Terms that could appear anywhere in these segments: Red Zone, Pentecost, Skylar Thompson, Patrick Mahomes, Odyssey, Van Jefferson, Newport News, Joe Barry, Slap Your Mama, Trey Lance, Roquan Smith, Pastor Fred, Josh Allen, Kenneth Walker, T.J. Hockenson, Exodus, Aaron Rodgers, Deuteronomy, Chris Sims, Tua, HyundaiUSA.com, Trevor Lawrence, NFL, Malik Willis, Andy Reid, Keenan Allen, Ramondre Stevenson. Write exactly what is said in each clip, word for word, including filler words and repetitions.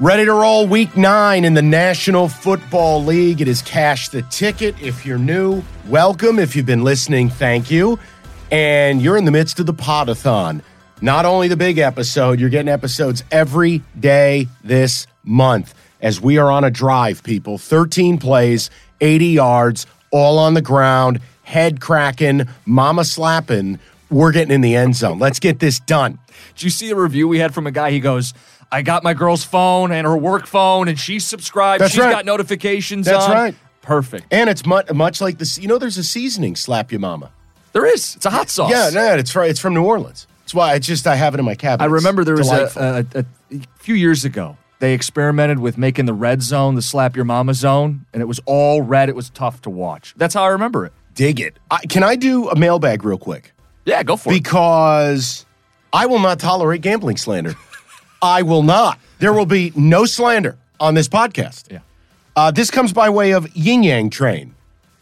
Ready to roll week nine in the National Football League. It is Cash the Ticket. If you're new, welcome. If you've been listening, thank you. And you're in the midst of the Podathon. Not only the big episode, you're getting episodes every day this month as we are on a drive, people. thirteen plays, eighty yards, all on the ground, head cracking, mama slapping. We're getting in the end zone. Let's get this done. Did you see a review we had from a guy? He goes, I got my girl's phone and her work phone, and she's subscribed. That's she's right. got notifications That's on. That's right. Perfect. And it's much, much like this. You know, there's a seasoning, Slap Your Mama. There is. It's a hot sauce. Yeah, no, it's right. It's from New Orleans. That's why it's just I have it in my cabinet. I remember there was a, a, a few years ago, they experimented with making the red zone the Slap Your Mama zone, and it was all red. It was tough to watch. That's how I remember it. Dig it. I, can I do a mailbag real quick? Yeah, go for it. Because I will not tolerate gambling slander. I will not. There will be no slander on this podcast. Yeah. Uh, this comes by way of Ying Yang Train.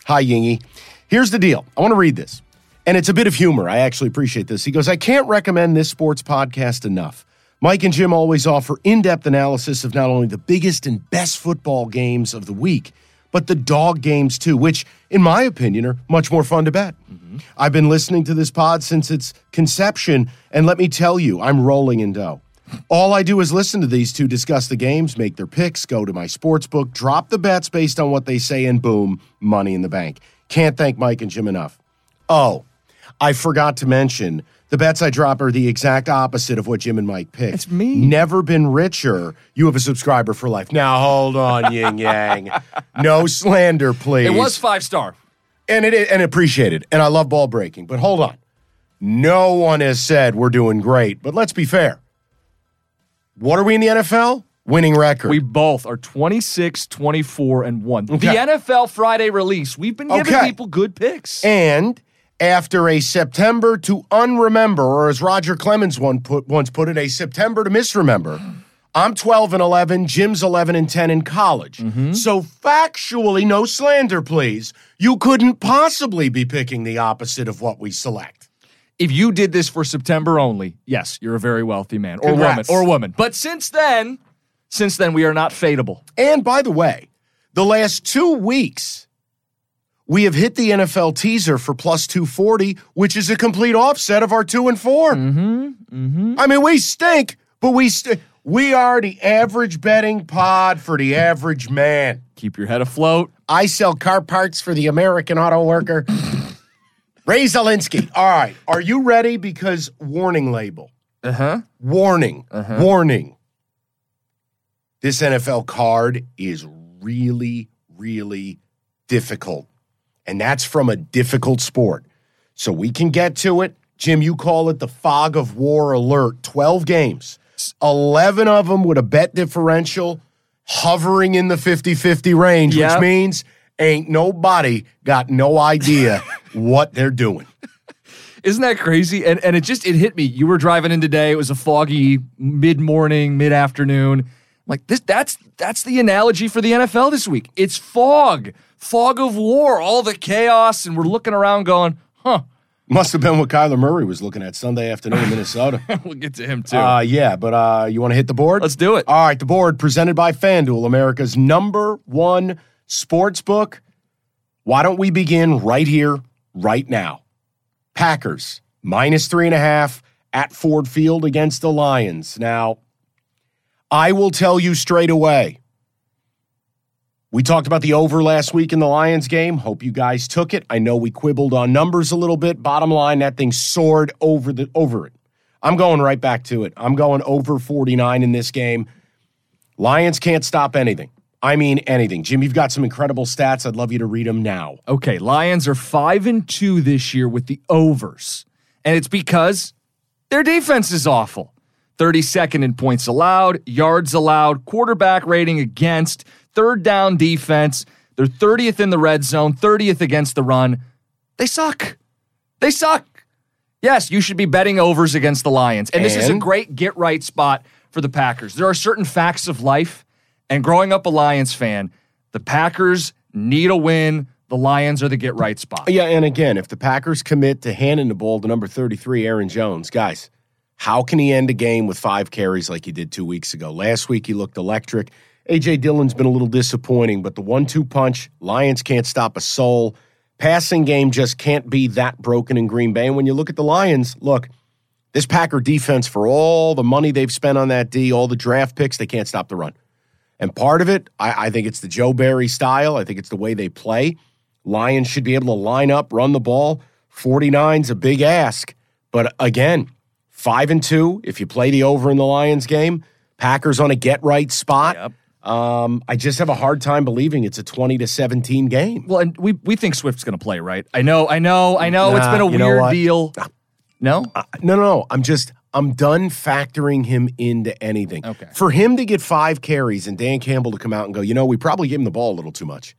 Hi, Yingy. Here's the deal. I want to read this. And it's a bit of humor. I actually appreciate this. He goes, I can't recommend this sports podcast enough. Mike and Jim always offer in-depth analysis of not only the biggest and best football games of the week, but the dog games too, which, in my opinion, are much more fun to bet. Mm-hmm. I've been listening to this pod since its conception, and let me tell you, I'm rolling in dough. All I do is listen to these two discuss the games, make their picks, go to my sports book, drop the bets based on what they say, and boom, money in the bank. Can't thank Mike and Jim enough. Oh, I forgot to mention, the bets I drop are the exact opposite of what Jim and Mike picked. It's me. Never been richer. You have a subscriber for life. Now, hold on, Yin Yang. No slander, please. It was five-star. And it and appreciated. And I love ball breaking. But hold on. No one has said we're doing great. But let's be fair. What are we in the N F L? Winning record. We both are twenty-six, twenty-four, and one. Okay. The N F L Friday release. We've been giving okay. people good picks. And after a September to unremember, or as Roger Clemens one put, once put it, a September to misremember, I'm twelve and eleven, Jim's eleven and ten in college. Mm-hmm. So factually, no slander, please. You couldn't possibly be picking the opposite of what we select. If you did this for September only, yes, you're a very wealthy man or Congrats. woman or woman. But since then, since then, we are not fadeable. And by the way, the last two weeks, we have hit the N F L teaser for plus two forty, which is a complete offset of our two and four. Mm-hmm, mm-hmm. I mean, we stink, but we st- we are the average betting pod for the average man. Keep your head afloat. I sell car parts for the American auto worker. Ray Zelensky. All right. Are you ready? Because warning label. Uh-huh. Warning. Uh-huh. Warning. This N F L card is really, really difficult. And that's from a difficult sport. So we can get to it. Jim, you call it the fog of war alert. twelve games. eleven of them with a bet differential hovering in the fifty-fifty range, yep. which means ain't nobody got no idea what they're doing. Isn't that crazy? And and it just, it hit me. You were driving in today. It was a foggy mid-morning, mid-afternoon. Like this, that's that's the analogy for the N F L this week. It's fog, fog of war, all the chaos. And we're looking around going, huh, Must have been what Kyler Murray was looking at Sunday afternoon in Minnesota. We'll get to him, too. Uh, yeah, but uh, you want to hit the board? Let's do it. All right, the board presented by FanDuel, America's number one sportsbook. Why don't we begin right here, right now? Packers, minus three and a half at Ford Field against the Lions. Now, I will tell you straight away, we talked about the over last week in the Lions game. Hope you guys took it. I know we quibbled on numbers a little bit. Bottom line, that thing soared over the over it. I'm going right back to it. I'm going over forty-nine in this game. Lions can't stop anything. I mean anything. Jim, you've got some incredible stats. I'd love you to read them now. Okay, Lions are five and two this year with the overs. And it's because their defense is awful. thirty-second in points allowed, yards allowed, quarterback rating against, third down defense. They're thirtieth in the red zone, thirtieth against the run. They suck. They suck. Yes, you should be betting overs against the Lions. And, and this is a great get-right spot for the Packers. There are certain facts of life, and growing up a Lions fan, the Packers need a win. The Lions are the get-right spot. Yeah, and again, if the Packers commit to handing the ball to number thirty-three, Aaron Jones, guys, how can he end a game with five carries like he did two weeks ago? Last week, he looked electric. A J. Dillon's been a little disappointing, but the one two punch, Lions can't stop a soul. Passing game just can't be that broken in Green Bay. And when you look at the Lions, look, this Packer defense, for all the money they've spent on that D, all the draft picks, they can't stop the run. And part of it, I, I think it's the Joe Barry style. I think it's the way they play. Lions should be able to line up, run the ball. forty-nine's a big ask. But again, Five and two, if you play the over in the Lions game, Packers on a get-right spot. Yep. Um, I just have a hard time believing it's a twenty to seventeen game. Well, and we we think Swift's going to play, right? I know, I know, I know. Nah, it's been a weird deal. Uh, no? Uh, no, no, no. I'm just, I'm done factoring him into anything. Okay. For him to get five carries and Dan Campbell to come out and go, you know, we probably gave him the ball a little too much.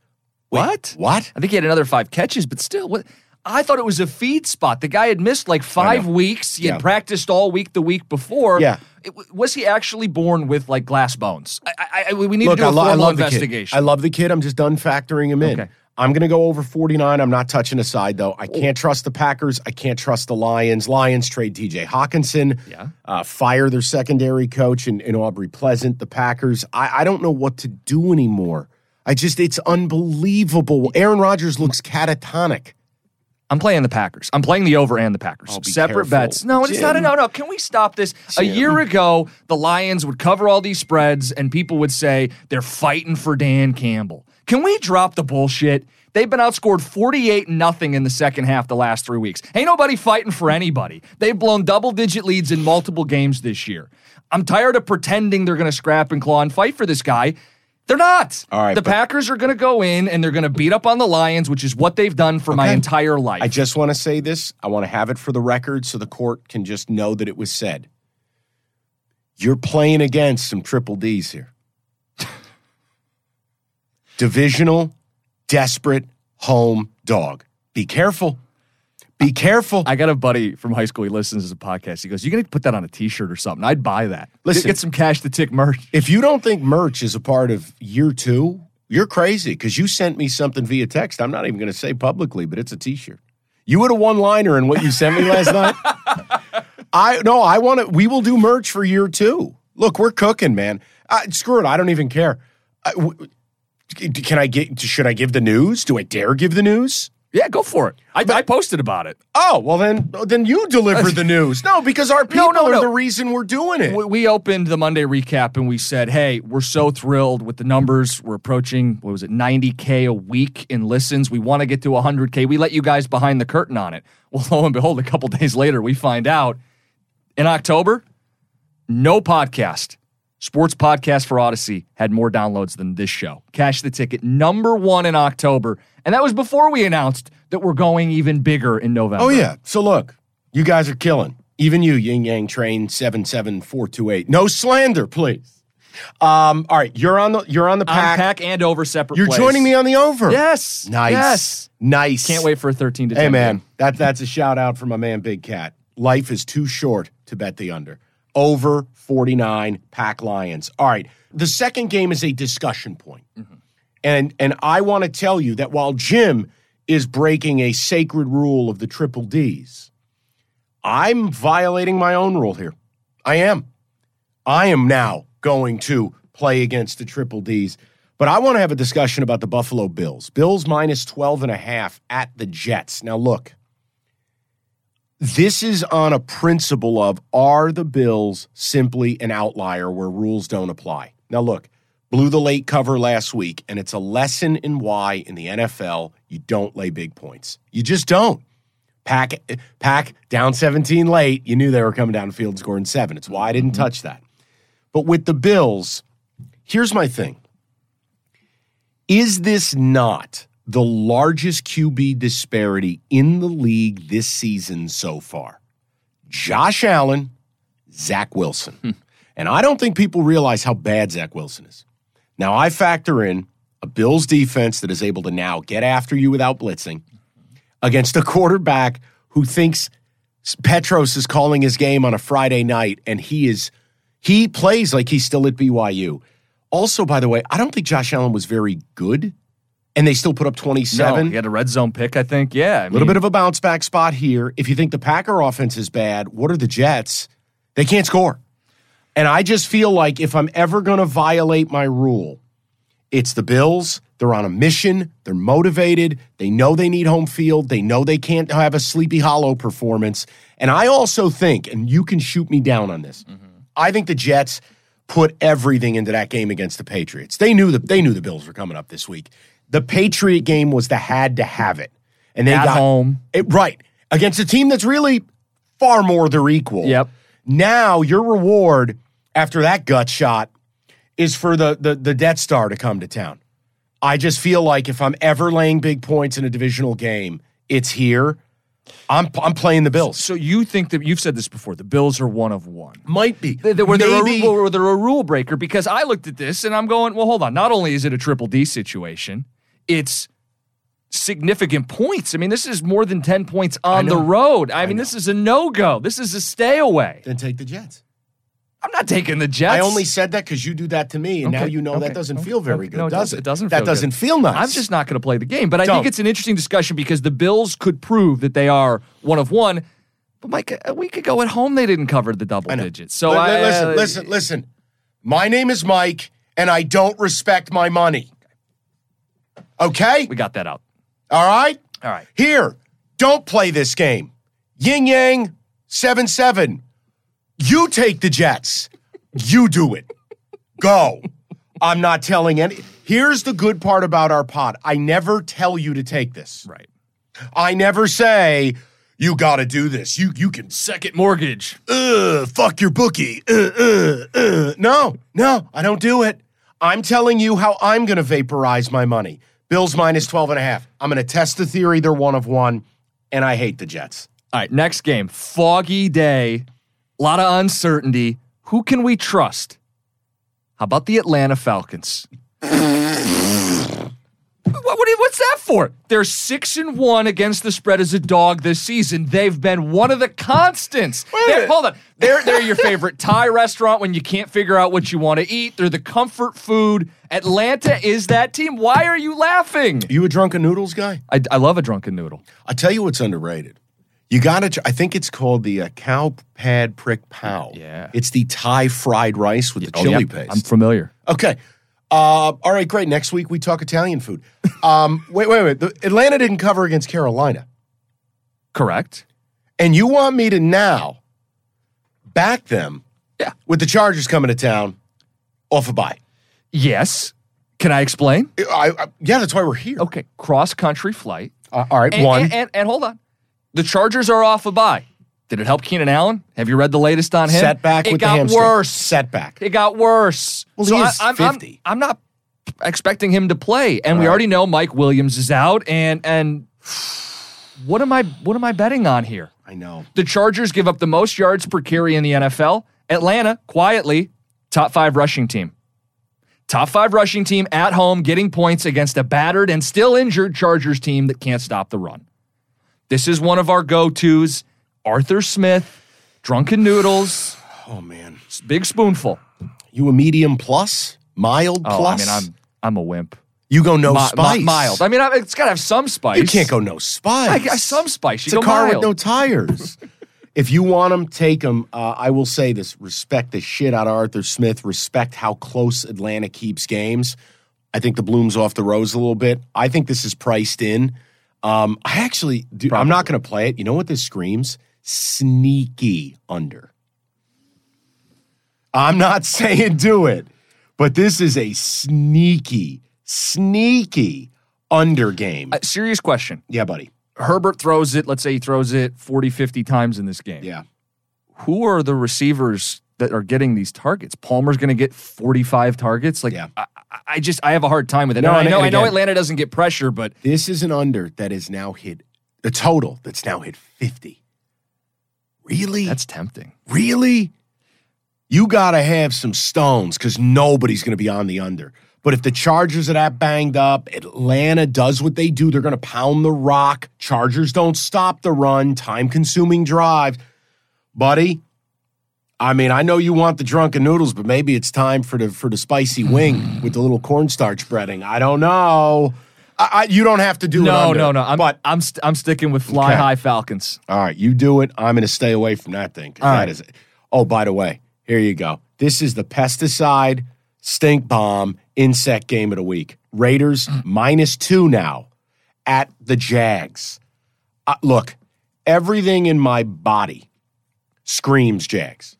Wait, what? What? I think he had another five catches, but still, what? I thought it was a feed spot. The guy had missed like five weeks. He yeah. had practiced all week the week before. Yeah. It, was he actually born with like glass bones? I, I, we need Look, to do a lo- formal investigation. I love the kid. I'm just done factoring him in. Okay. I'm going to go over forty-nine. I'm not touching a side, though. I can't trust the Packers. I can't trust the Lions. Lions trade T J Hawkinson, yeah. uh, fire their secondary coach and, and Aubrey Pleasant. The Packers, I, I don't know what to do anymore. I just, it's unbelievable. Aaron Rodgers looks catatonic. I'm playing the Packers. I'm playing the over and the Packers. Separate careful. Bets. No, Jim. It's not a no, no. Can we stop this? Jim. A year ago, the Lions would cover all these spreads, and people would say they're fighting for Dan Campbell. Can we drop the bullshit? They've been outscored forty-eight nothing in the second half the last three weeks. Ain't nobody fighting for anybody. They've blown double-digit leads in multiple games this year. I'm tired of pretending they're going to scrap and claw and fight for this guy. They're not. All right, the Packers are going to go in, and they're going to beat up on the Lions, which is what they've done for okay. my entire life. I just want to say this. I want to have it for the record so the court can just know that it was said. You're playing against some triple Ds here. Divisional, desperate, home dog. Be careful. Be careful. I got a buddy from high school. He listens to the podcast. He goes, you're going to put that on a T-shirt or something. I'd buy that. Listen, get some Cash the Tick merch. If you don't think merch is a part of year two, you're crazy because you sent me something via text. I'm not even going to say publicly, but it's a T-shirt. You had a one-liner in what you sent me last night. I No, I want to. We will do merch for year two. Look, we're cooking, man. Uh, screw it. I don't even care. I, w- can I get? Should I give the news? Do I dare give the news? Yeah, go for it. I, but, I posted about it. Oh, well, then then you delivered the news. No, because our people no, no, are no. the reason we're doing it. We, we opened the Monday recap and we said, hey, we're so thrilled with the numbers. We're approaching, what was it, ninety K a week in listens. We want to get to one hundred K. We let you guys behind the curtain on it. Well, lo and behold, a couple days later, we find out in October, no podcast. Sports podcast for Odyssey had more downloads than this show. Cash the Ticket, number one in October. And that was before we announced that we're going even bigger in November. Oh, yeah. So, look, you guys are killing. Even you, Ying Yang Train seven seven four two eight. No slander, please. Um, all right, you're on the you're on the pack. On pack and over separate You're plays. Joining me on the over. Yes. Nice. Yes. Nice. Can't wait for a thirteen to ten. Hey, man, that, that's a shout-out from my man Big Cat. Life is too short to bet the under. Over forty-nine, Pack Lions. All right, the second game is a discussion point. Mm-hmm. And, and I want to tell you that while Jim is breaking a sacred rule of the triple D's. I'm violating my own rule here. I am. I am now going to play against the triple D's. But I want to have a discussion about the Buffalo Bills. Bills minus twelve and a half at the Jets. Now, look, this is on a principle of, are the Bills simply an outlier where rules don't apply? Now, look, blew the late cover last week, and it's a lesson in why in the N F L you don't lay big points. You just don't. Pack, pack down seventeen late. You knew they were coming down the field and scoring seven. It's why I didn't touch that. But with the Bills, here's my thing. Is this not the largest Q B disparity in the league this season so far? Josh Allen, Zach Wilson. Hmm. And I don't think people realize how bad Zach Wilson is. Now, I factor in a Bills defense that is able to now get after you without blitzing against a quarterback who thinks Petros is calling his game on a Friday night, and he is he plays like he's still at B Y U. Also, by the way, I don't think Josh Allen was very good, and they still put up twenty-seven. No, he had a red zone pick, I think. Yeah. A little mean, bit of a bounce back spot here. If you think the Packer offense is bad, what are the Jets? They can't score. And I just feel like if I'm ever going to violate my rule, it's the Bills. They're on a mission. They're motivated. They know they need home field. They know they can't have a Sleepy Hollow performance. And I also think, and you can shoot me down on this, mm-hmm. I think the Jets put everything into that game against the Patriots. They knew that they knew the Bills were coming up this week. The Patriot game was the had to have it, and they At got home it right against a team that's really far more their equal. Yep. Now your reward after that gut shot is for the the, the Death Star to come to town. I just feel like if I'm ever laying big points in a divisional game, it's here. I'm I'm playing the Bills. So you think that you've said this before. The Bills are one of one. Might be. They, they, were, they're a, were they're a rule breaker? Because I looked at this and I'm going, well, hold on. Not only is it a triple D situation, it's significant points. I mean, this is more than ten points on the road. I, I mean, know. This is a no-go. This is a stay away. Then take the Jets. I'm not taking the Jets. I only said that because you do that to me, and okay. now you know okay. that doesn't okay. feel very okay. good, no, does it? It doesn't feel That doesn't good. feel nice. I'm just not going to play the game, but I Don't. think it's an interesting discussion because the Bills could prove that they are one of one, but Mike, a week ago at home they didn't cover the double digits. So L- I, listen, uh, listen, listen. My name is Mike, and I don't respect my money. Okay? We got that out. All right? All right. Here, don't play this game. Ying Yang, seven seven. You take the Jets. You do it. Go. I'm not telling any. Here's the good part about our pod. I never tell you to take this. Right. I never say, you got to do this. You you can second mortgage. Ugh, fuck your bookie. Uh, uh, uh. No, no, I don't do it. I'm telling you how I'm going to vaporize my money. Bills minus twelve and a half. I'm going to test the theory. They're one of one, and I hate the Jets. All right, next game. Foggy day. A lot of uncertainty. Who can we trust? How about the Atlanta Falcons? what, what, what's that for? They're six and one against the spread as a dog this season. They've been one of the constants. They're, hold on. They're, they're your favorite Thai restaurant when you can't figure out what you want to eat. They're the comfort food. Atlanta is that team. Why are you laughing? You a Drunken Noodles guy? I, I love a Drunken Noodle. I tell you what's underrated. You got to, I think it's called the uh, cow pad prick pow. Yeah. It's the Thai fried rice with the oh, chili yeah. paste. I'm familiar. Okay. Uh, all right, great. Next week we talk Italian food. Um, wait, wait, wait. The, Atlanta didn't cover against Carolina. Correct. And you want me to now back them yeah. with the Chargers coming to town off a bye? Yes. Can I explain? I, I, yeah, that's why we're here. Okay. Cross-country flight. Uh, all right, and, one. And, and, and hold on. The Chargers are off a bye. Did it help Keenan Allen? Have you read the latest on him? Setback with the hamstring. It got worse. Setback. It got worse. Well, so he is I, I'm, fifty. I'm, I'm not expecting him to play, and All we right. already know Mike Williams is out. And and what am I what am I betting on here? I know the Chargers give up the most yards per carry in the N F L. Atlanta quietly top five rushing team. Top five rushing team at home, getting points against a battered and still injured Chargers team that can't stop the run. This is one of our go-tos. Arthur Smith, Drunken Noodles. Oh, man. Big spoonful. You a medium plus? Mild oh, plus? I mean, I'm I'm a wimp. You go no Mi- spice. Mi- mild. I mean, it's got to have some spice. You can't go no spice. I, I, some spice. You it's go a car mild. With no tires. If you want them, take them. Uh, I will say this. Respect the shit out of Arthur Smith. Respect how close Atlanta keeps games. I think the bloom's off the rose a little bit. I think this is priced in. Um, I actually – I'm not going to play it. You know what this screams? Sneaky under. I'm not saying do it, but this is a sneaky, sneaky under game. Uh, serious question. Yeah, buddy. Herbert throws it. Let's say he throws it forty, fifty times in this game. Yeah. Who are the receivers that are getting these targets? Palmer's going to get forty-five targets? Like, yeah. I, I just, I have a hard time with it. No, I know, I know Atlanta doesn't get pressure, but. This is an under that is now hit, the total that's now hit fifty. Really? That's tempting. Really? You got to have some stones because nobody's going to be on the under. But if the Chargers are that banged up, Atlanta does what they do. They're going to pound the rock. Chargers don't stop the run. Time-consuming drive. Buddy, I mean, I know you want the drunken noodles, but maybe it's time for the for the spicy wing with the little cornstarch breading. I don't know. I, I, you don't have to do no, it under. No, no, no. But I'm st- I'm sticking with fly okay. high Falcons. All right, you do it. I'm going to stay away from that thing. All that right. is it. Oh, by the way, here you go. This is the pesticide stink bomb insect game of the week. Raiders minus two now at the Jags. Uh, look, everything in my body screams Jags.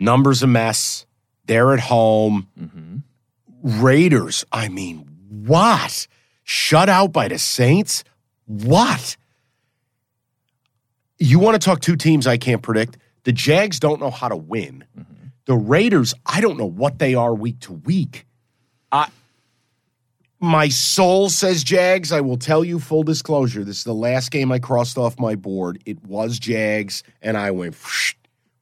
Numbers a mess. They're at home. Mm-hmm. Raiders, I mean, what? Shut out by the Saints? What? You want to talk two teams I can't predict? The Jags don't know how to win. Mm-hmm. The Raiders, I don't know what they are week to week. I, my soul says Jags. I will tell you full disclosure. This is the last game I crossed off my board. It was Jags, and I went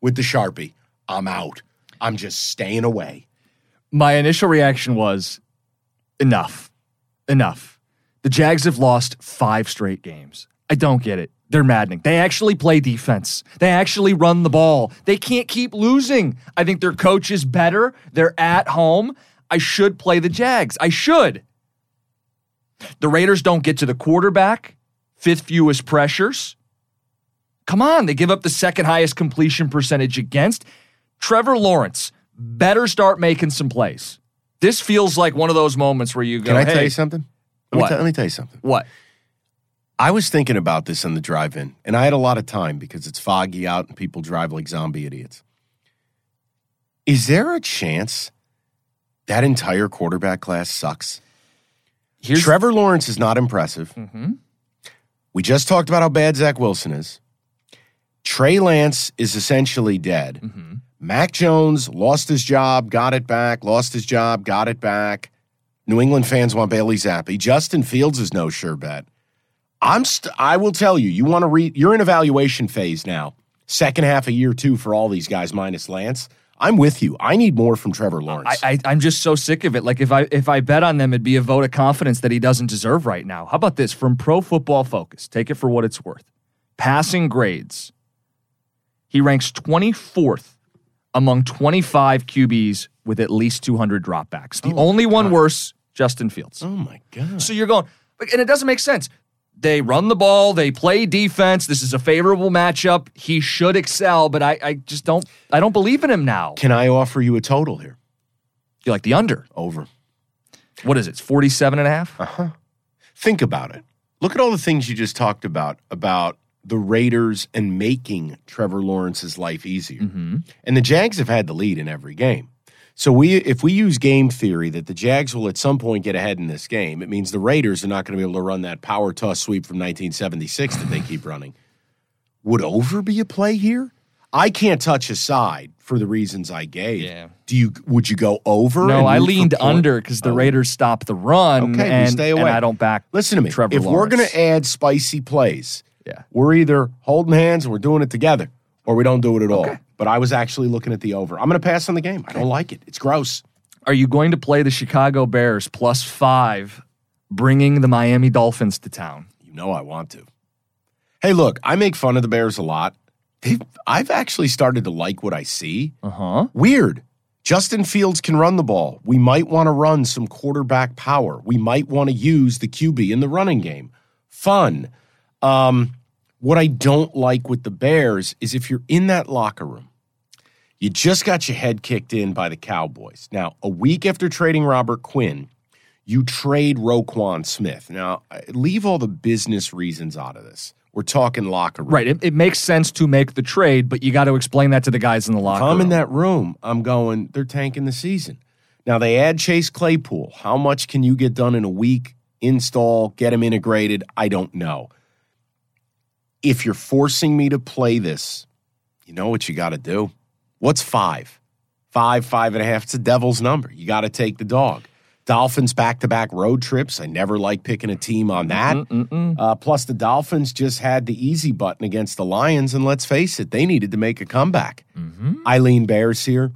with the Sharpie. I'm out. I'm just staying away. My initial reaction was, enough. Enough. The Jags have lost five straight games. I don't get it. They're maddening. They actually play defense. They actually run the ball. They can't keep losing. I think their coach is better. They're at home. I should play the Jags. I should. The Raiders don't get to the quarterback. Fifth fewest pressures. Come on, they give up the second highest completion percentage against. Trevor Lawrence better start making some plays. This feels like one of those moments where you go, Can I hey, tell you something? Let, what? Me t- let me tell you something. What? I was thinking about this on the drive-in, and I had a lot of time because it's foggy out and people drive like zombie idiots. Is there a chance that entire quarterback class sucks? Here's- Trevor Lawrence is not impressive. Mm-hmm. We just talked about how bad Zach Wilson is. Trey Lance is essentially dead. Mm-hmm. Mac Jones lost his job, got it back, lost his job, got it back. New England fans want Bailey Zappi. Justin Fields is no sure bet. I'm st- I will tell you, you want to read, you're in evaluation phase now. Second half of year two for all these guys minus Lance. I'm with you. I need more from Trevor Lawrence. I, I, I'm just so sick of it. Like, if I if I bet on them, it'd be a vote of confidence that he doesn't deserve right now. How about this? From Pro Football Focus, take it for what it's worth. Passing grades. He ranks twenty-fourth among twenty-five Q Bs with at least two hundred dropbacks. The oh only one God. worse, Justin Fields. Oh, my God. So you're going, and it doesn't make sense. They run the ball. They play defense. This is a favorable matchup. He should excel, but I, I just don't I don't believe in him now. Can I offer you a total here? You like the under? Over. What is it? It's forty-seven and a half? Uh-huh. Think about it. Look at all the things you just talked about, about the Raiders and making Trevor Lawrence's life easier. Mm-hmm. And the Jags have had the lead in every game. So we, if we use game theory that the Jags will at some point get ahead in this game, it means the Raiders are not going to be able to run that power toss sweep from nineteen seventy-six that they keep running. Would over be a play here? I can't touch a side for the reasons I gave. Yeah. Do you? Would you go over? No, I leaned under because the oh. Raiders stopped the run. Okay, and, we stay away. And I don't back Listen to me. Trevor if Lawrence. We're going to add spicy plays, yeah. We're either holding hands and we're doing it together, or we don't do it at okay. all. But I was actually looking at the over. I'm going to pass on the game. I don't like it. It's gross. Are you going to play the Chicago Bears plus five, bringing the Miami Dolphins to town? You know I want to. Hey, look, I make fun of the Bears a lot. They've, I've actually started to like what I see. Uh-huh. Weird. Justin Fields can run the ball. We might want to run some quarterback power. We might want to use the Q B in the running game. Fun. Um, what I don't like with the Bears is if you're in that locker room, you just got your head kicked in by the Cowboys. Now, a week after trading Robert Quinn, you trade Roquan Smith. Now, leave all the business reasons out of this. We're talking locker room. Right. It, it makes sense to make the trade, but you got to explain that to the guys in the locker room. If I'm in that room, I'm going, they're tanking the season. Now, they add Chase Claypool. How much can you get done in a week? Install, get him integrated? I don't know. If you're forcing me to play this, you know what you got to do? What's five? Five, five and a half. It's the devil's number. You got to take the dog. Dolphins back-to-back road trips. I never like picking a team on that. Uh, plus, the Dolphins just had the easy button against the Lions, and let's face it, they needed to make a comeback. Mm-hmm. I lean Bears here.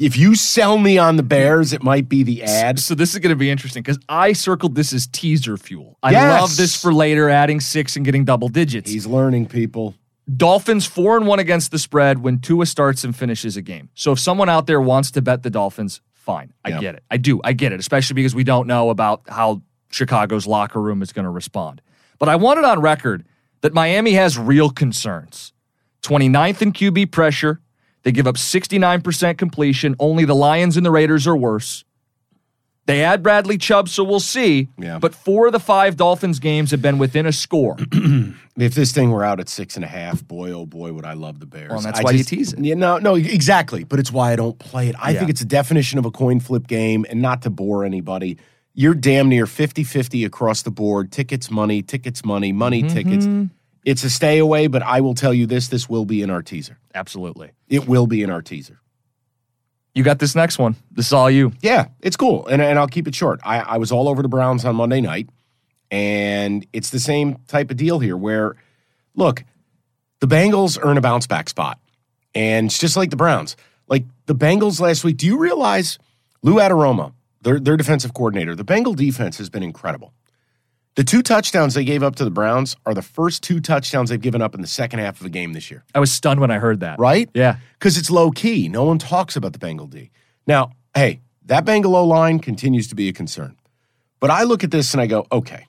If you sell me on the Bears, it might be the ad. So, so this is going to be interesting because I circled this as teaser fuel. I yes. love this for later, adding six and getting double digits. He's learning, people. Dolphins four and one against the spread when Tua starts and finishes a game. So if someone out there wants to bet the Dolphins, fine. I yep. get it. I do. I get it, especially because we don't know about how Chicago's locker room is going to respond. But I want it on record that Miami has real concerns. twenty-ninth in Q B pressure. They give up sixty-nine percent completion. Only the Lions and the Raiders are worse. They add Bradley Chubb, so we'll see. Yeah. But four of the five Dolphins games have been within a score. If this thing were out at six and a half, boy, oh boy, would I love the Bears. Well, and that's I why just, you tease it. Yeah, no, no, exactly. But it's why I don't play it. I yeah. think it's a definition of a coin flip game, and not to bore anybody. You're damn near fifty-fifty across the board. Tickets, money, tickets, money, money, mm-hmm. tickets. It's a stay away, but I will tell you this, this will be in our teaser. Absolutely. It will be in our teaser. You got this next one. This is all you. Yeah, it's cool, and and I'll keep it short. I, I was all over the Browns on Monday night, and it's the same type of deal here where, look, the Bengals are in a bounce-back spot, and it's just like the Browns. Like, the Bengals last week, do you realize Lou Anarumo, their, their defensive coordinator, the Bengal defense has been incredible. The two touchdowns they gave up to the Browns are the first two touchdowns they've given up in the second half of a game this year. I was stunned when I heard that. Right? Yeah. Because it's low-key. No one talks about the Bengal D. Now, hey, that Bengal O-line continues to be a concern. But I look at this and I go, okay,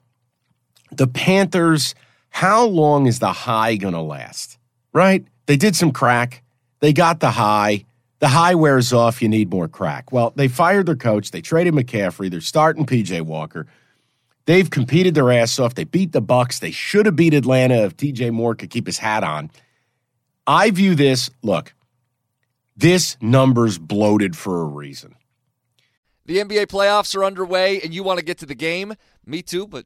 the Panthers, how long is the high going to last? Right? They did some crack. They got the high. The high wears off. You need more crack. Well, they fired their coach. They traded McCaffrey. They're starting P J Walker. They've competed their ass off. They beat the Bucs. They should have beat Atlanta if T J Moore could keep his hat on. I view this, look, this number's bloated for a reason. The N B A playoffs are underway, and you want to get to the game. Me too, but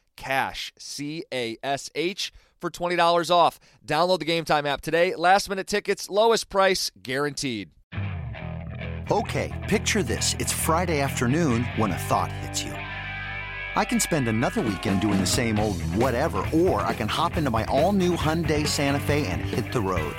Cash, C A S H, for twenty dollars off. Download the Game Time app today. Last-minute tickets, lowest price, guaranteed. Okay, picture this. It's Friday afternoon when a thought hits you. I can spend another weekend doing the same old whatever, or I can hop into my all-new Hyundai Santa Fe and hit the road.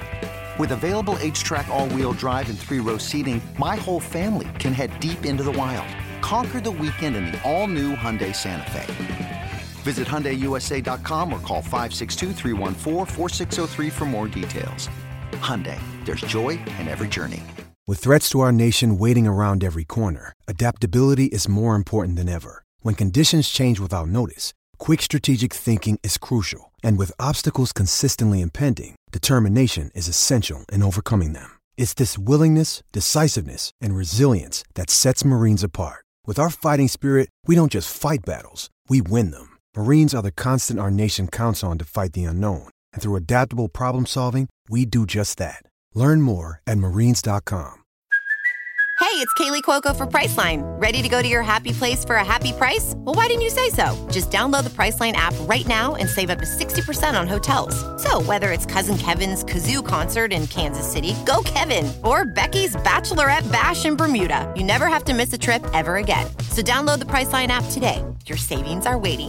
With available H-Track all-wheel drive and three-row seating, my whole family can head deep into the wild. Conquer the weekend in the all-new Hyundai Santa Fe. Visit Hyundai U S A dot com or call five six two, three one four, four six zero three for more details. Hyundai, there's joy in every journey. With threats to our nation waiting around every corner, adaptability is more important than ever. When conditions change without notice, quick strategic thinking is crucial. And with obstacles consistently impending, determination is essential in overcoming them. It's this willingness, decisiveness, and resilience that sets Marines apart. With our fighting spirit, we don't just fight battles, we win them. Marines are the constant our nation counts on to fight the unknown. And through adaptable problem solving, we do just that. Learn more at marines dot com. Hey, it's Kaylee Cuoco for Priceline. Ready to go to your happy place for a happy price? Well, why didn't you say so? Just download the Priceline app right now and save up to sixty percent on hotels. So whether it's Cousin Kevin's Kazoo Concert in Kansas City, go Kevin, or Becky's Bachelorette Bash in Bermuda, you never have to miss a trip ever again. So download the Priceline app today. Your savings are waiting.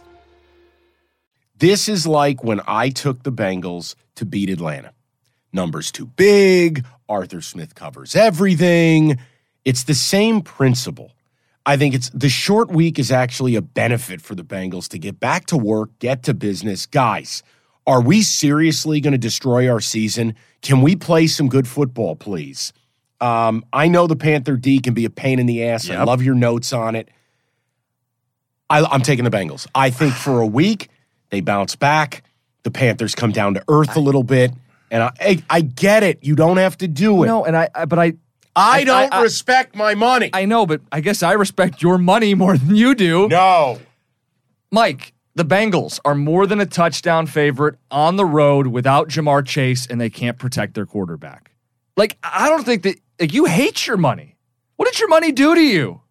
This is like when I took the Bengals to beat Atlanta. Numbers too big. Arthur Smith covers everything. It's the same principle. I think it's the short week is actually a benefit for the Bengals to get back to work, get to business. Guys, are we seriously going to destroy our season? Can we play some good football, please? Um, I know the Panther D can be a pain in the ass. Yep. I love your notes on it. I, I'm taking the Bengals. I think for a week... they bounce back. The Panthers come down to earth a little bit. And I I, I get it. You don't have to do it. No, and I, I but I... I, I don't I, respect I, my money. I know, but I guess I respect your money more than you do. No. Mike, the Bengals are more than a touchdown favorite on the road without Jamar Chase, and they can't protect their quarterback. Like, I don't think that... Like, you hate your money. What did your money do to you?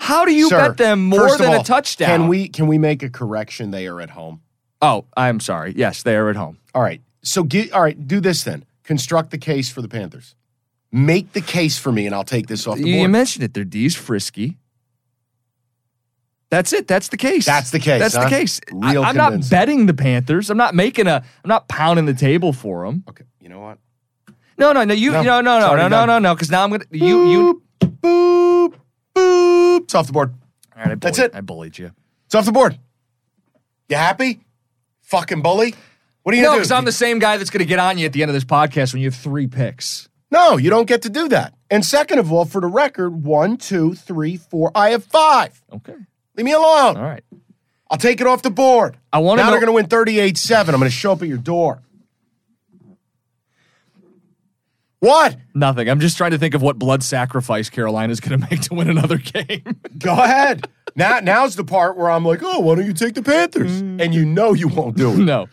How do you Sir, bet them more than all, a touchdown? Can we can we make a correction? They are at home. Oh, I'm sorry. Yes, they are at home. All right. So get, all right, do this then. Construct the case for the Panthers. Make the case for me, and I'll take this off the board. You mentioned it. Their D's frisky. That's it. That's the case. That's the case. That's huh? the case. Real I, I'm convincing. Not betting the Panthers. I'm not making a. I'm not pounding the table for them. Okay. You know what? No, no, no. You no, no, no, no, no, no, no, no. Because now I'm gonna boop, you you boop. It's off the board. All right, I bullied, That's it. I bullied you. It's off the board. You happy? Fucking bully? What are you no, going to do? No, because I'm the same guy that's going to get on you at the end of this podcast when you have three picks. No, you don't get to do that. And second of all, for the record, one, two, three, four. I have five. Okay. Leave me alone. All right. I'll take it off the board. I want to. Now know- they're going to win thirty-eight seven. I'm going to show up at your door. What? Nothing. I'm just trying to think of what blood sacrifice Carolina's going to make to win another game. Go ahead. Now, now's the part where I'm like, oh, why don't you take the Panthers? Mm. And you know you won't do it. No.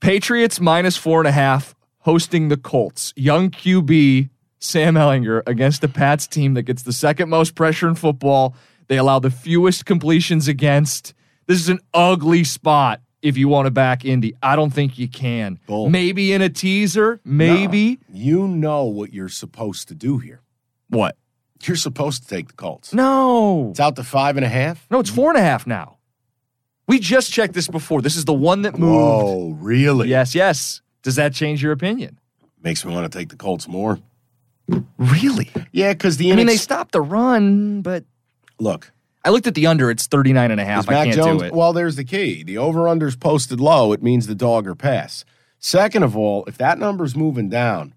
Patriots minus four and a half hosting the Colts. Young Q B Sam Ehlinger against the Pats team that gets the second most pressure in football. They allow the fewest completions against. This is an ugly spot. If you want to back Indy, I don't think you can. Bull. Maybe in a teaser, maybe. No, you know what you're supposed to do here. What? You're supposed to take the Colts. No. It's out to five and a half? No, it's four and a half now. We just checked this before. This is the one that moved. Oh, really? Yes, yes. Does that change your opinion? Makes me want to take the Colts more. Really? Yeah, because the... I inex- mean, they stopped the run, but... Look... I looked at the under. It's thirty-nine and a half. I can't Jones, do it. Well, there's the key. The over-under's posted low. It means the dog or pass. Second of all, if that number's moving down,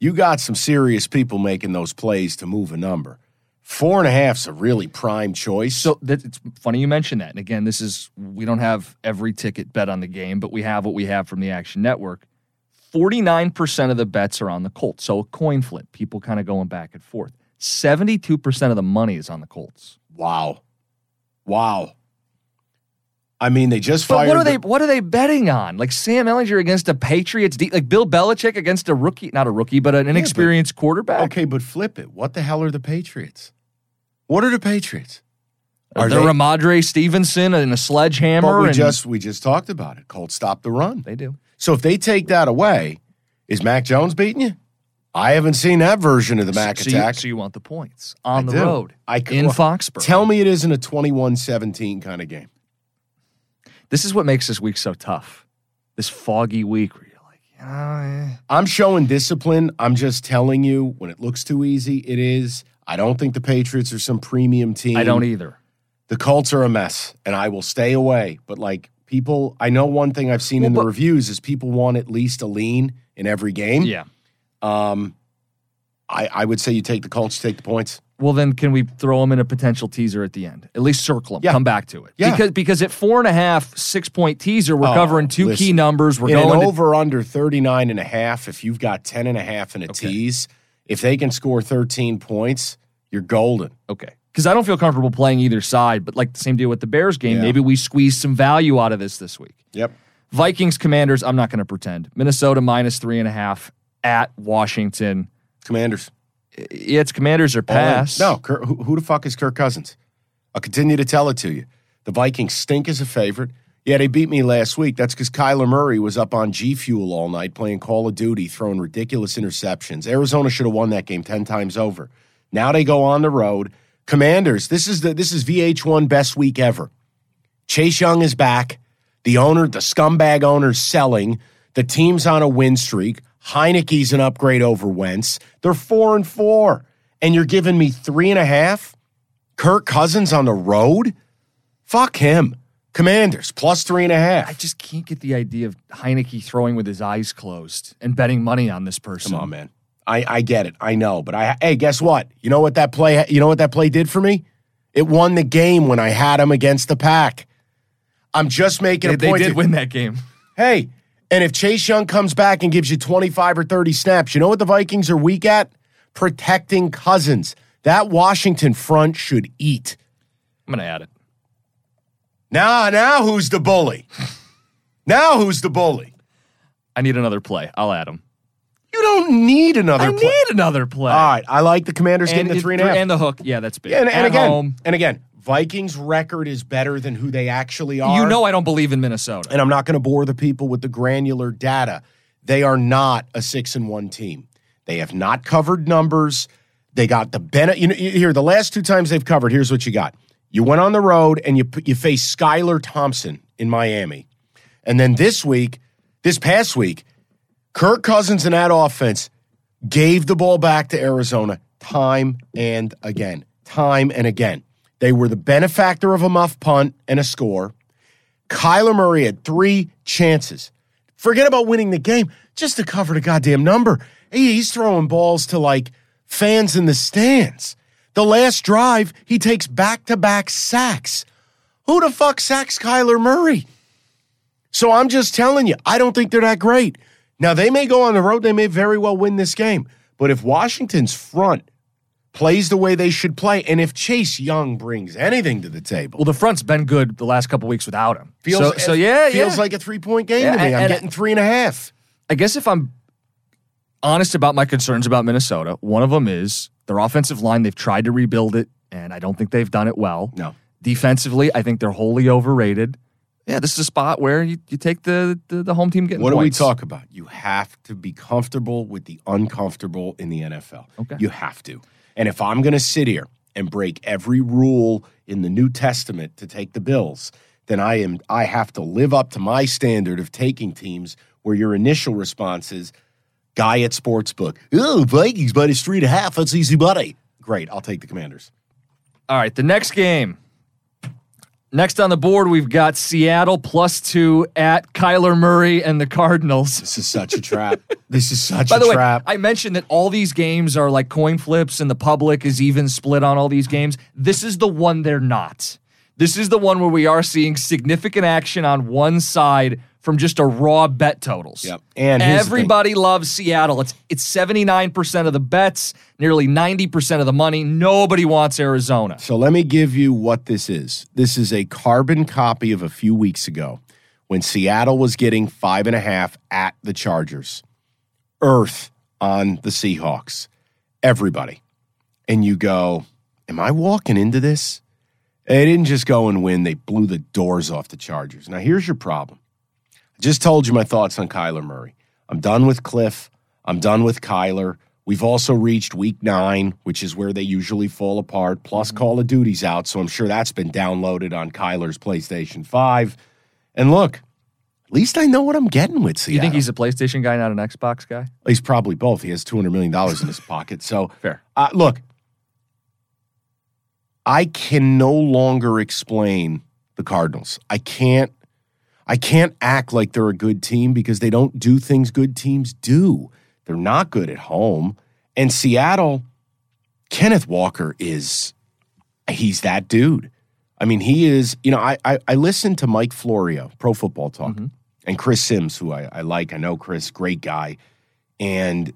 you got some serious people making those plays to move a number. Four and a half's a really prime choice. So that, it's funny you mention that. And again, this is we don't have every ticket bet on the game, but we have what we have from the Action Network. forty-nine percent of the bets are on the Colts. So a coin flip. People kind of going back and forth. seventy-two percent of the money is on the Colts. Wow. Wow. I mean, they just fired. But what are the- they what are they betting on? Like Sam Ehlinger against a Patriots de- like Bill Belichick against a rookie, not a rookie, but an inexperienced yeah, but, quarterback. Okay, but flip it. What the hell are the Patriots? What are the Patriots? Are they Ramondre Stevenson and a sledgehammer? But we and, just we just talked about it. Colts stop the run. They do. So if they take that away, is Mac Jones beating you? I haven't seen that version of the Mac so, attack. So you, so you want the points on I the do. road I, in well, Foxborough. Tell me it isn't a twenty-one seventeen kind of game. This is what makes this week so tough. This foggy week where you're like, oh, yeah. I'm showing discipline. I'm just telling you when it looks too easy, it is. I don't think the Patriots are some premium team. I don't either. The Colts are a mess, and I will stay away. But, like, people – I know one thing I've seen well, in the but, reviews is people want at least a lean in every game. Yeah. Um, I, I would say you take the Colts, take the points. Well, then can we throw them in a potential teaser at the end? At least circle them. Yeah. Come back to it. Yeah. Because, because at four and a half, six-point teaser, we're oh, covering two listen, key numbers. We're in going an over-under thirty-nine and a half, if you've got ten and a half in a okay. tease, if they can score thirteen points, you're golden. Okay. Because I don't feel comfortable playing either side, but like the same deal with the Bears game, yeah. maybe we squeeze some value out of this this week. Yep. Vikings, Commanders, I'm not going to pretend. Minnesota minus three and a half at Washington. Commanders. It's Commanders or pass. No, Kirk, who, who the fuck is Kirk Cousins? I'll continue to tell it to you. The Vikings stink as a favorite. Yeah, they beat me last week. That's because Kyler Murray was up on G Fuel all night playing Call of Duty, throwing ridiculous interceptions. Arizona should have won that game ten times over. Now they go on the road. Commanders, this is the this is V H one best week ever. Chase Young is back. The owner, the scumbag owner's selling. The team's on a win streak. Heineke's an upgrade over Wentz. They're four and four. And you're giving me three and a half? Kirk Cousins on the road? Fuck him. Commanders, plus three and a half. I just can't get the idea of Heineke throwing with his eyes closed and betting money on this person. Come on, man. I, I get it. I know, but I hey, guess what? You know what that play you know what that play did for me? It won the game when I had him against the Pack. I'm just making they, a point. They did to, win that game. Hey, and if Chase Young comes back and gives you twenty-five or thirty snaps, you know what the Vikings are weak at? Protecting Cousins. That Washington front should eat. I'm going to add it. Now, now who's the bully? Now who's the bully? I need another play. I'll add him. You don't need another I play. I need another play. All right. I like the Commanders and getting the three and a half. And the hook. Yeah, that's big. Yeah, and, and again, home. and again, Vikings' record is better than who they actually are. You know I don't believe in Minnesota. And I'm not going to bore the people with the granular data. They are not a six and one team. They have not covered numbers. They got the benefit. You know, here, the last two times they've covered, here's what you got. You went on the road and you you faced Skylar Thompson in Miami. And then this week, this past week, Kirk Cousins and that offense gave the ball back to Arizona time and again, time and again. They were the benefactor of a muff punt and a score. Kyler Murray had three chances. Forget about winning the game, just to cover the goddamn number. He's throwing balls to, like, fans in the stands. The last drive, he takes back-to-back sacks. Who the fuck sacks Kyler Murray? So I'm just telling you, I don't think they're that great. Now, they may go on the road. They may very well win this game. But if Washington's front plays the way they should play, and if Chase Young brings anything to the table. Well, the front's been good the last couple weeks without him. Feels, so, so, yeah, feels yeah. like a three-point game yeah, to me. And, I'm and getting three and a half. I guess if I'm honest about my concerns about Minnesota, one of them is their offensive line. They've tried to rebuild it, and I don't think they've done it well. No. Defensively, I think they're wholly overrated. Yeah, this is a spot where you, you take the, the, the home team getting what points. What do we talk about? You have to be comfortable with the uncomfortable in the N F L. Okay. You have to. And if I'm going to sit here and break every rule in the New Testament to take the Bills, then I am I have to live up to my standard of taking teams where your initial response is, guy at Sportsbook, oh, Vikings minus three and a half, that's easy money. Great, I'll take the Commanders. All right, the next game. Next on the board, we've got Seattle plus two at Kyler Murray and the Cardinals. This is such a trap. This is such By the a way, trap. I mentioned that all these games are like coin flips and the public is even split on all these games. This is the one they're not. This is the one where we are seeing significant action on one side from just a raw bet totals. Yep. And everybody loves Seattle. It's it's seventy-nine percent of the bets, nearly ninety percent of the money. Nobody wants Arizona. So let me give you what this is. This is a carbon copy of a few weeks ago when Seattle was getting five and a half at the Chargers. Earth on the Seahawks. Everybody. And you go, am I walking into this? They didn't just go and win. They blew the doors off the Chargers. Now, here's your problem. Just told you my thoughts on Kyler Murray. I'm done with Cliff. I'm done with Kyler. We've also reached week nine, which is where they usually fall apart, plus Call of Duty's out, so I'm sure that's been downloaded on Kyler's PlayStation five. And look, at least I know what I'm getting with Seattle. You think he's a PlayStation guy, not an Xbox guy? He's probably both. He has two hundred million dollars in his pocket. So, fair. Uh, look, I can no longer explain the Cardinals. I can't I can't act like they're a good team because they don't do things good teams do. They're not good at home. And Seattle, Kenneth Walker is, he's that dude. I mean, he is, you know, I I, I listened to Mike Florio, Pro Football Talk, mm-hmm. and Chris Sims, who I, I like. I know Chris, great guy. And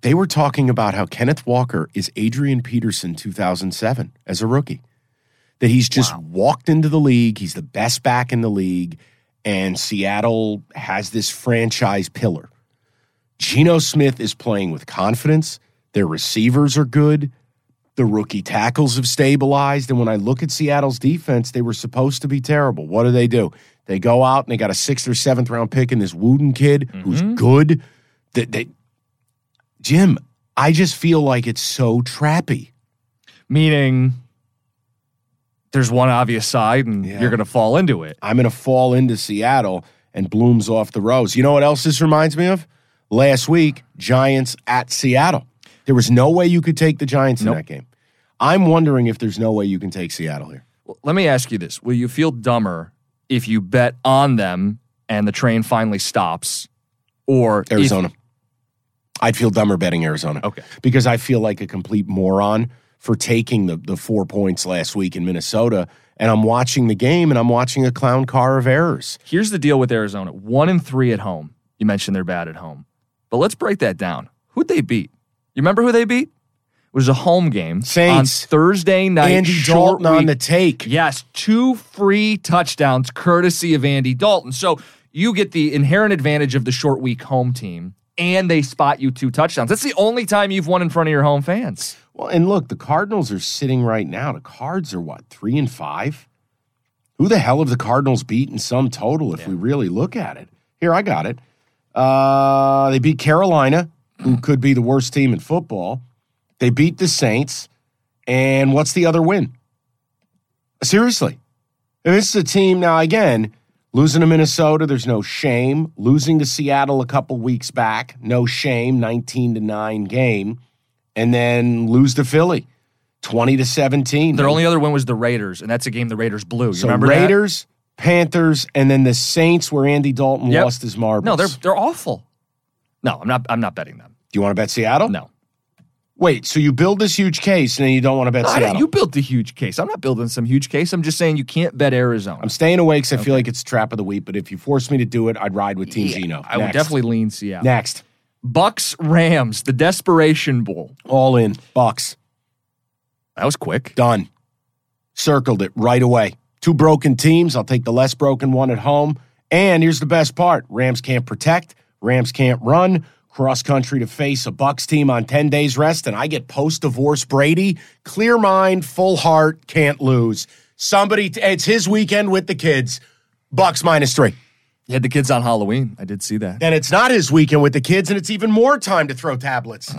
they were talking about how Kenneth Walker is Adrian Peterson two thousand seven as a rookie. That he's just wow. walked into the league. He's the best back in the league. And Seattle has this franchise pillar. Geno Smith is playing with confidence. Their receivers are good. The rookie tackles have stabilized. And when I look at Seattle's defense, they were supposed to be terrible. What do they do? They go out and they got a sixth or seventh round pick in this Wooten kid mm-hmm. who's good. They, they, Jim, I just feel like it's so trappy. Meaning... there's one obvious side, and yeah. you're going to fall into it. I'm going to fall into Seattle, and Bloom's off the rose. You know what else this reminds me of? Last week, Giants at Seattle. There was no way you could take the Giants nope. in that game. I'm wondering if there's no way you can take Seattle here. Well, let me ask you this. Will you feel dumber if you bet on them and the train finally stops? Or Arizona. If- I'd feel dumber betting Arizona. Okay. Because I feel like a complete moron for taking the, the four points last week in Minnesota, and I'm watching the game, and I'm watching a clown car of errors. Here's the deal with Arizona. One and three at home. You mentioned they're bad at home. But let's break that down. Who'd they beat? You remember who they beat? It was a home game. Saints. On Thursday night. Andy Dalton week. On the take. Yes, two free touchdowns courtesy of Andy Dalton. So you get the inherent advantage of the short week home team, and they spot you two touchdowns. That's the only time you've won in front of your home fans. Well, and look, the Cardinals are sitting right now. The Cards are, what, three and five? Who the hell have the Cardinals beat in some total if yeah. we really look at it? Here, I got it. Uh, they beat Carolina, who could be the worst team in football. They beat the Saints. And what's the other win? Seriously. And this is a team, now, again, losing to Minnesota, there's no shame. Losing to Seattle a couple weeks back, no shame, nineteen to nine game. And then lose to Philly, twenty to seventeen. Their only other win was the Raiders, and that's a game the Raiders blew. You so remember Raiders, that? Raiders, Panthers, and then the Saints, where Andy Dalton yep. lost his marbles. No, they're they're awful. No, I'm not. I'm not betting them. Do you want to bet Seattle? No. Wait, so you build this huge case, and then you don't want to bet no, Seattle? You built the huge case. I'm not building some huge case. I'm just saying you can't bet Arizona. I'm staying awake because okay. I feel like it's trap of the week. But if you force me to do it, I'd ride with Team yeah, Geno. I Next. would definitely lean Seattle. Next. Bucks Rams, the Desperation Bowl. All in. Bucks. That was quick. Done. Circled it right away. Two broken teams. I'll take the less broken one at home. And here's the best part. Rams can't protect. Rams can't run. Cross country to face a Bucks team on ten days rest. And I get post-divorce Brady. Clear mind, full heart, can't lose. Somebody, t- it's his weekend with the kids. Bucks minus three. He had the kids on Halloween. I did see that. And it's not his weekend with the kids, and it's even more time to throw tablets.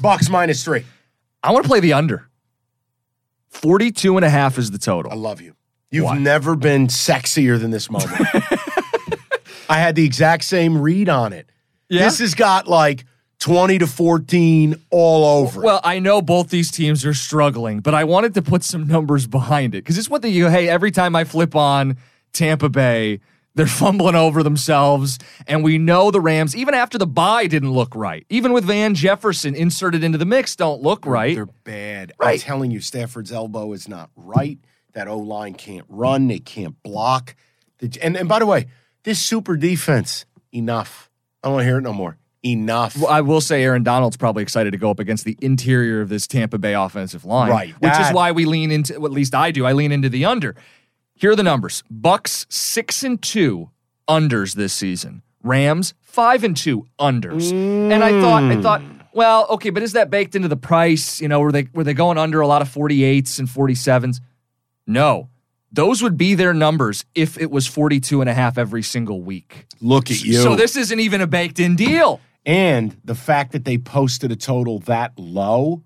Bucks minus three. I want to play the under. forty-two and a half is the total. I love you. You've what? Never been sexier than this moment. I had the exact same read on it. Yeah? This has got like twenty to fourteen all over. Well, I know both these teams are struggling, but I wanted to put some numbers behind it. Because it's one thing you go, hey, every time I flip on Tampa Bay, they're fumbling over themselves, and we know the Rams, even after the bye, didn't look right. Even with Van Jefferson inserted into the mix, don't look right. They're bad. Right. I'm telling you, Stafford's elbow is not right. That O-line can't run. They can't block. And, and by the way, this super defense, enough. I don't want to hear it no more. Enough. Well, I will say Aaron Donald's probably excited to go up against the interior of this Tampa Bay offensive line, right? Which that. is why we lean into, well, at least I do, I lean into the under. Here are the numbers. Bucks six and two unders this season. Rams five and two unders. Mm. And I thought, I thought, well, okay, but is that baked into the price? You know, were they were they going under a lot of forty-eights and forty-sevens? No, those would be their numbers if it was forty-two and a half every single week. Look at you. So this isn't even a baked in deal. And the fact that they posted a total that low,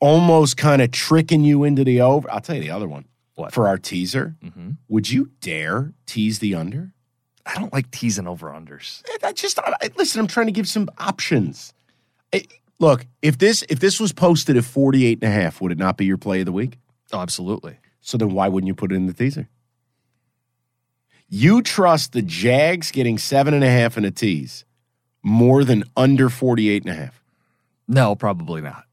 almost kind of tricking you into the over. I'll tell you the other one. What? For our teaser, mm-hmm. would you dare tease the under? I don't like teasing over-unders. I just I, listen, I'm trying to give some options. I, look, if this if this was posted at forty-eight and a half, would it not be your play of the week? Oh, absolutely. So then why wouldn't you put it in the teaser? You trust the Jags getting seven and a half in a tease more than under forty-eight and a half? No, probably not.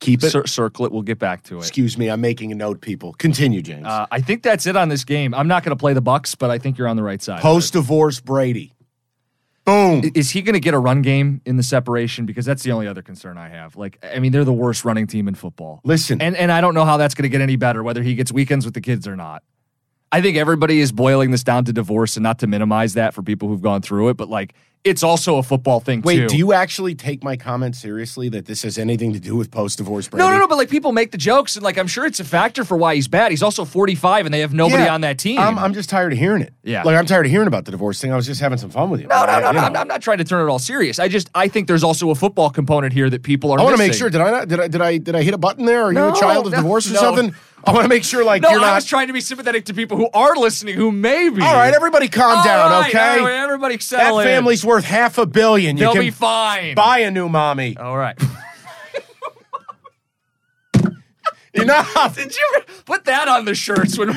Keep it. Cir- circle it. We'll get back to it. Excuse me. I'm making a note, people. Continue, James. Uh, I think that's it on this game. I'm not going to play the Bucs, but I think you're on the right side. Post-divorce Brady. Boom. Is he going to get a run game in the separation? Because that's the only other concern I have. Like, I mean, they're the worst running team in football. Listen. And, and I don't know how that's going to get any better, whether he gets weekends with the kids or not. I think everybody is boiling this down to divorce, and not to minimize that for people who've gone through it, but like it's also a football thing. Wait, too. Wait, do you actually take my comment seriously that this has anything to do with post-divorce Brady? No, no, no, but like people make the jokes, and like I'm sure it's a factor for why he's bad. He's also forty-five, and they have nobody yeah, on that team. I'm, I'm just tired of hearing it. Yeah. Like I'm tired of hearing about the divorce thing. I was just having some fun with you. No, no, no, I, no, I'm, I'm not trying to turn it all serious. I just, I think there's also a football component here that people are I want to make sure, did I not, did I, did I, did I hit a button there? Are no, you a child of no, divorce or no. something? I want to make sure, like, no, you're not. No, I was trying to be sympathetic to people who are listening, who may be. All right, everybody calm all down, right, okay? All right, everybody settle in. That family's worth half a billion. They'll you be fine. Buy a new mommy. All right. Enough. Did you put that on the shirts when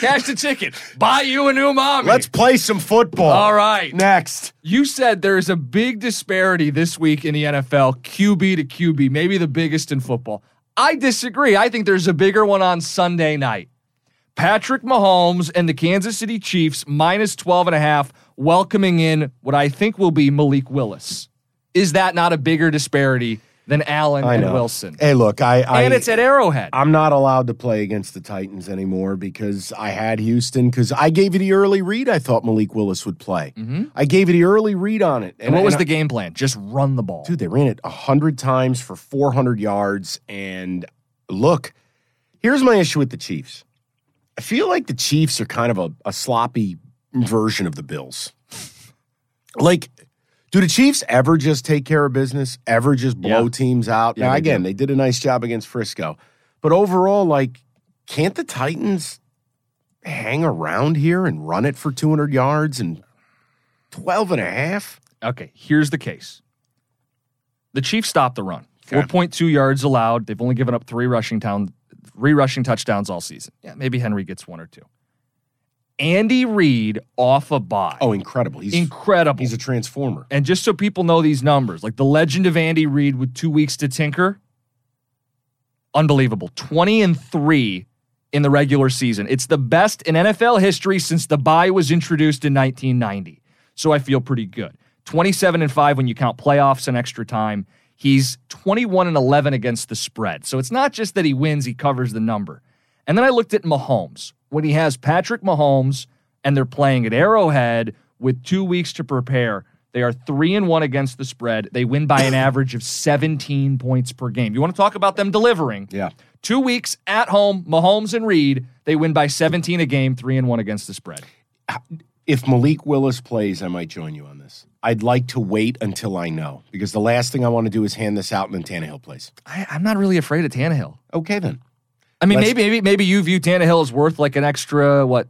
Cash the Ticket? Buy you a new mommy. Let's play some football. All right. Next. You said there is a big disparity this week in the N F L, Q B to Q B, maybe the biggest in football. I disagree. I think there's a bigger one on Sunday night. Patrick Mahomes and the Kansas City Chiefs minus twelve and a half welcoming in what I think will be Malik Willis. Is that not a bigger disparity than Allen I and know. Wilson? Hey, look, I, I and it's at Arrowhead. I'm not allowed to play against the Titans anymore because I had Houston because I gave you the early read. I thought Malik Willis would play. Mm-hmm. I gave you the early read on it. And, and what and was I, the game plan? Just run the ball. Dude, they ran it one hundred times for four hundred yards. And look, here's my issue with the Chiefs. I feel like the Chiefs are kind of a, a sloppy version of the Bills. Like, do the Chiefs ever just take care of business? Ever just blow yeah. teams out? Yeah, now, they again, do. They did a nice job against Frisco. But overall, like, can't the Titans hang around here and run it for two hundred yards and twelve and a half? Okay, here's the case. The Chiefs stopped the run. Okay. four point two yards allowed. They've only given up three rushing touchdowns. Three rushing touchdowns all season. Yeah, maybe Henry gets one or two. Andy Reid off a bye. Oh, incredible. He's incredible. He's a transformer. And just so people know these numbers, like the legend of Andy Reid with two weeks to tinker, unbelievable. twenty and three in the regular season. It's the best in N F L history since the bye was introduced in nineteen ninety. So I feel pretty good. twenty-seven and five when you count playoffs and extra time. He's twenty-one and eleven against the spread. So it's not just that he wins, he covers the number. And then I looked at Mahomes. When he has Patrick Mahomes and they're playing at Arrowhead with two weeks to prepare, they are three and one against the spread. They win by an average of seventeen points per game. You want to talk about them delivering? Yeah. Two weeks at home, Mahomes and Reed, they win by seventeen a game, three and one against the spread. If Malik Willis plays, I might join you on this. I'd like to wait until I know, because the last thing I want to do is hand this out and then Tannehill plays. I, I'm not really afraid of Tannehill. Okay, then. I mean, Let's, maybe maybe maybe you view Tannehill as worth like an extra, what,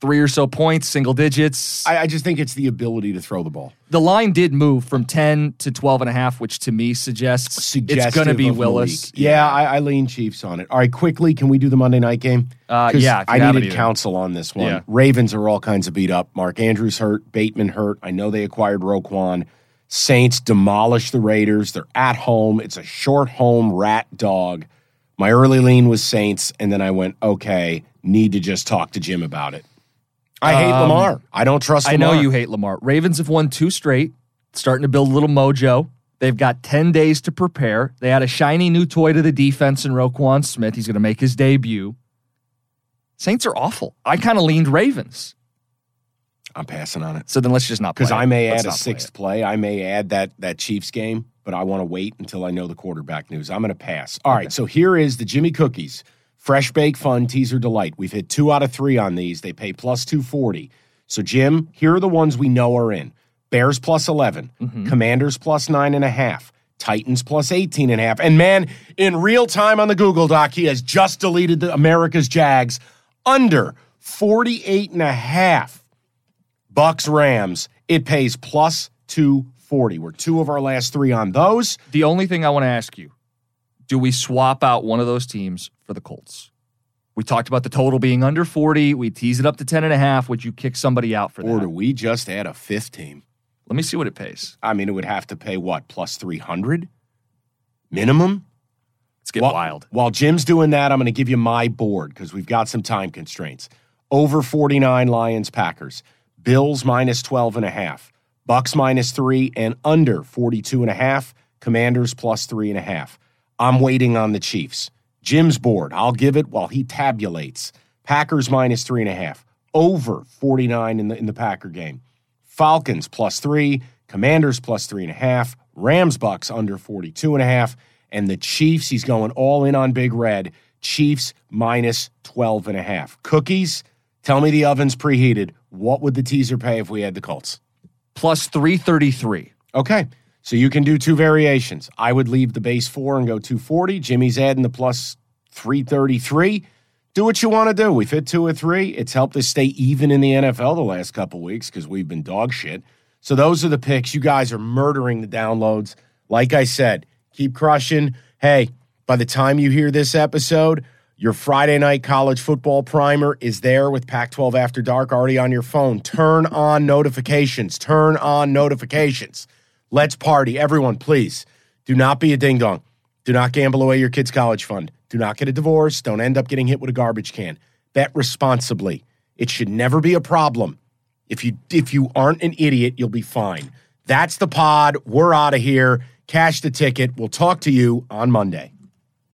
three or so points, single digits. I, I just think it's the ability to throw the ball. The line did move from ten to twelve and a half, which to me suggests Suggestive it's going to be Willis. Yeah, yeah I, I lean Chiefs on it. All right, quickly, can we do the Monday night game? Uh, yeah, I needed either. counsel on this one. Yeah. Ravens are all kinds of beat up. Mark Andrews hurt. Bateman hurt. I know they acquired Roquan. Saints demolish the Raiders. They're at home. It's a short home rat dog. My early lean was Saints, and then I went, okay, need to just talk to Jim about it. I hate um, Lamar. I don't trust Lamar. I know you hate Lamar. Ravens have won two straight, starting to build a little mojo. They've got ten days to prepare. They had a shiny new toy to the defense in Roquan Smith. He's going to make his debut. Saints are awful. I kind of leaned Ravens. I'm passing on it. So then let's just not play it. Because I may add a sixth play. I may add that that Chiefs game, but I want to wait until I know the quarterback news. I'm going to pass. All right, so here is the Jimmy Cookies. Fresh Bake Fun Teaser Delight. We've hit two out of three on these. They pay plus two forty. So, Jim, here are the ones we know are in. Bears plus eleven. Mm-hmm. Commanders plus nine and a half. Titans plus eighteen and a half. And, man, in real time on the Google Doc, he has just deleted the America's Jags under forty-eight and a half. Bucks Rams. It pays plus two forty. We're two of our last three on those. The only thing I want to ask you, do we swap out one of those teams for the Colts. We talked about the total being under forty. We tease it up to ten and a half. Would you kick somebody out for or that? Or do we just add a fifth team? Let me see what it pays. I mean, it would have to pay, what, plus three hundred minimum? It's getting while, wild. While Jim's doing that, I'm going to give you my board because we've got some time constraints. Over forty-nine Lions-Packers. Bills minus twelve and a half. Bucks minus three and under forty-two and a half. Commanders plus three and a half. I'm waiting on the Chiefs. Jim's board. I'll give it while he tabulates. Packers minus three and a half. Over forty-nine in the in the Packer game. Falcons plus three, Commanders plus three and a half, Rams Bucks under forty-two and a half, and the Chiefs, he's going all in on Big Red, Chiefs minus twelve and a half. Cookies, tell me the oven's preheated. What would the teaser pay if we had the Colts? Plus three thirty-three. Okay, so you can do two variations. I would leave the base four and go two forty. Jimmy's adding the plus three thirty-three. Do what you want to do. We fit two or three. It's helped us stay even in the N F L the last couple weeks because we've been dog shit. So those are the picks. You guys are murdering the downloads. Like I said, keep crushing. Hey, by the time you hear this episode, your Friday night college football primer is there with Pac twelve After Dark already on your phone. Turn on notifications. Turn on notifications. Let's party. Everyone, please, do not be a ding-dong. Do not gamble away your kids' college fund. Do not get a divorce. Don't end up getting hit with a garbage can. Bet responsibly. It should never be a problem. If you if you aren't an idiot, you'll be fine. That's the pod. We're out of here. Cash the ticket. We'll talk to you on Monday.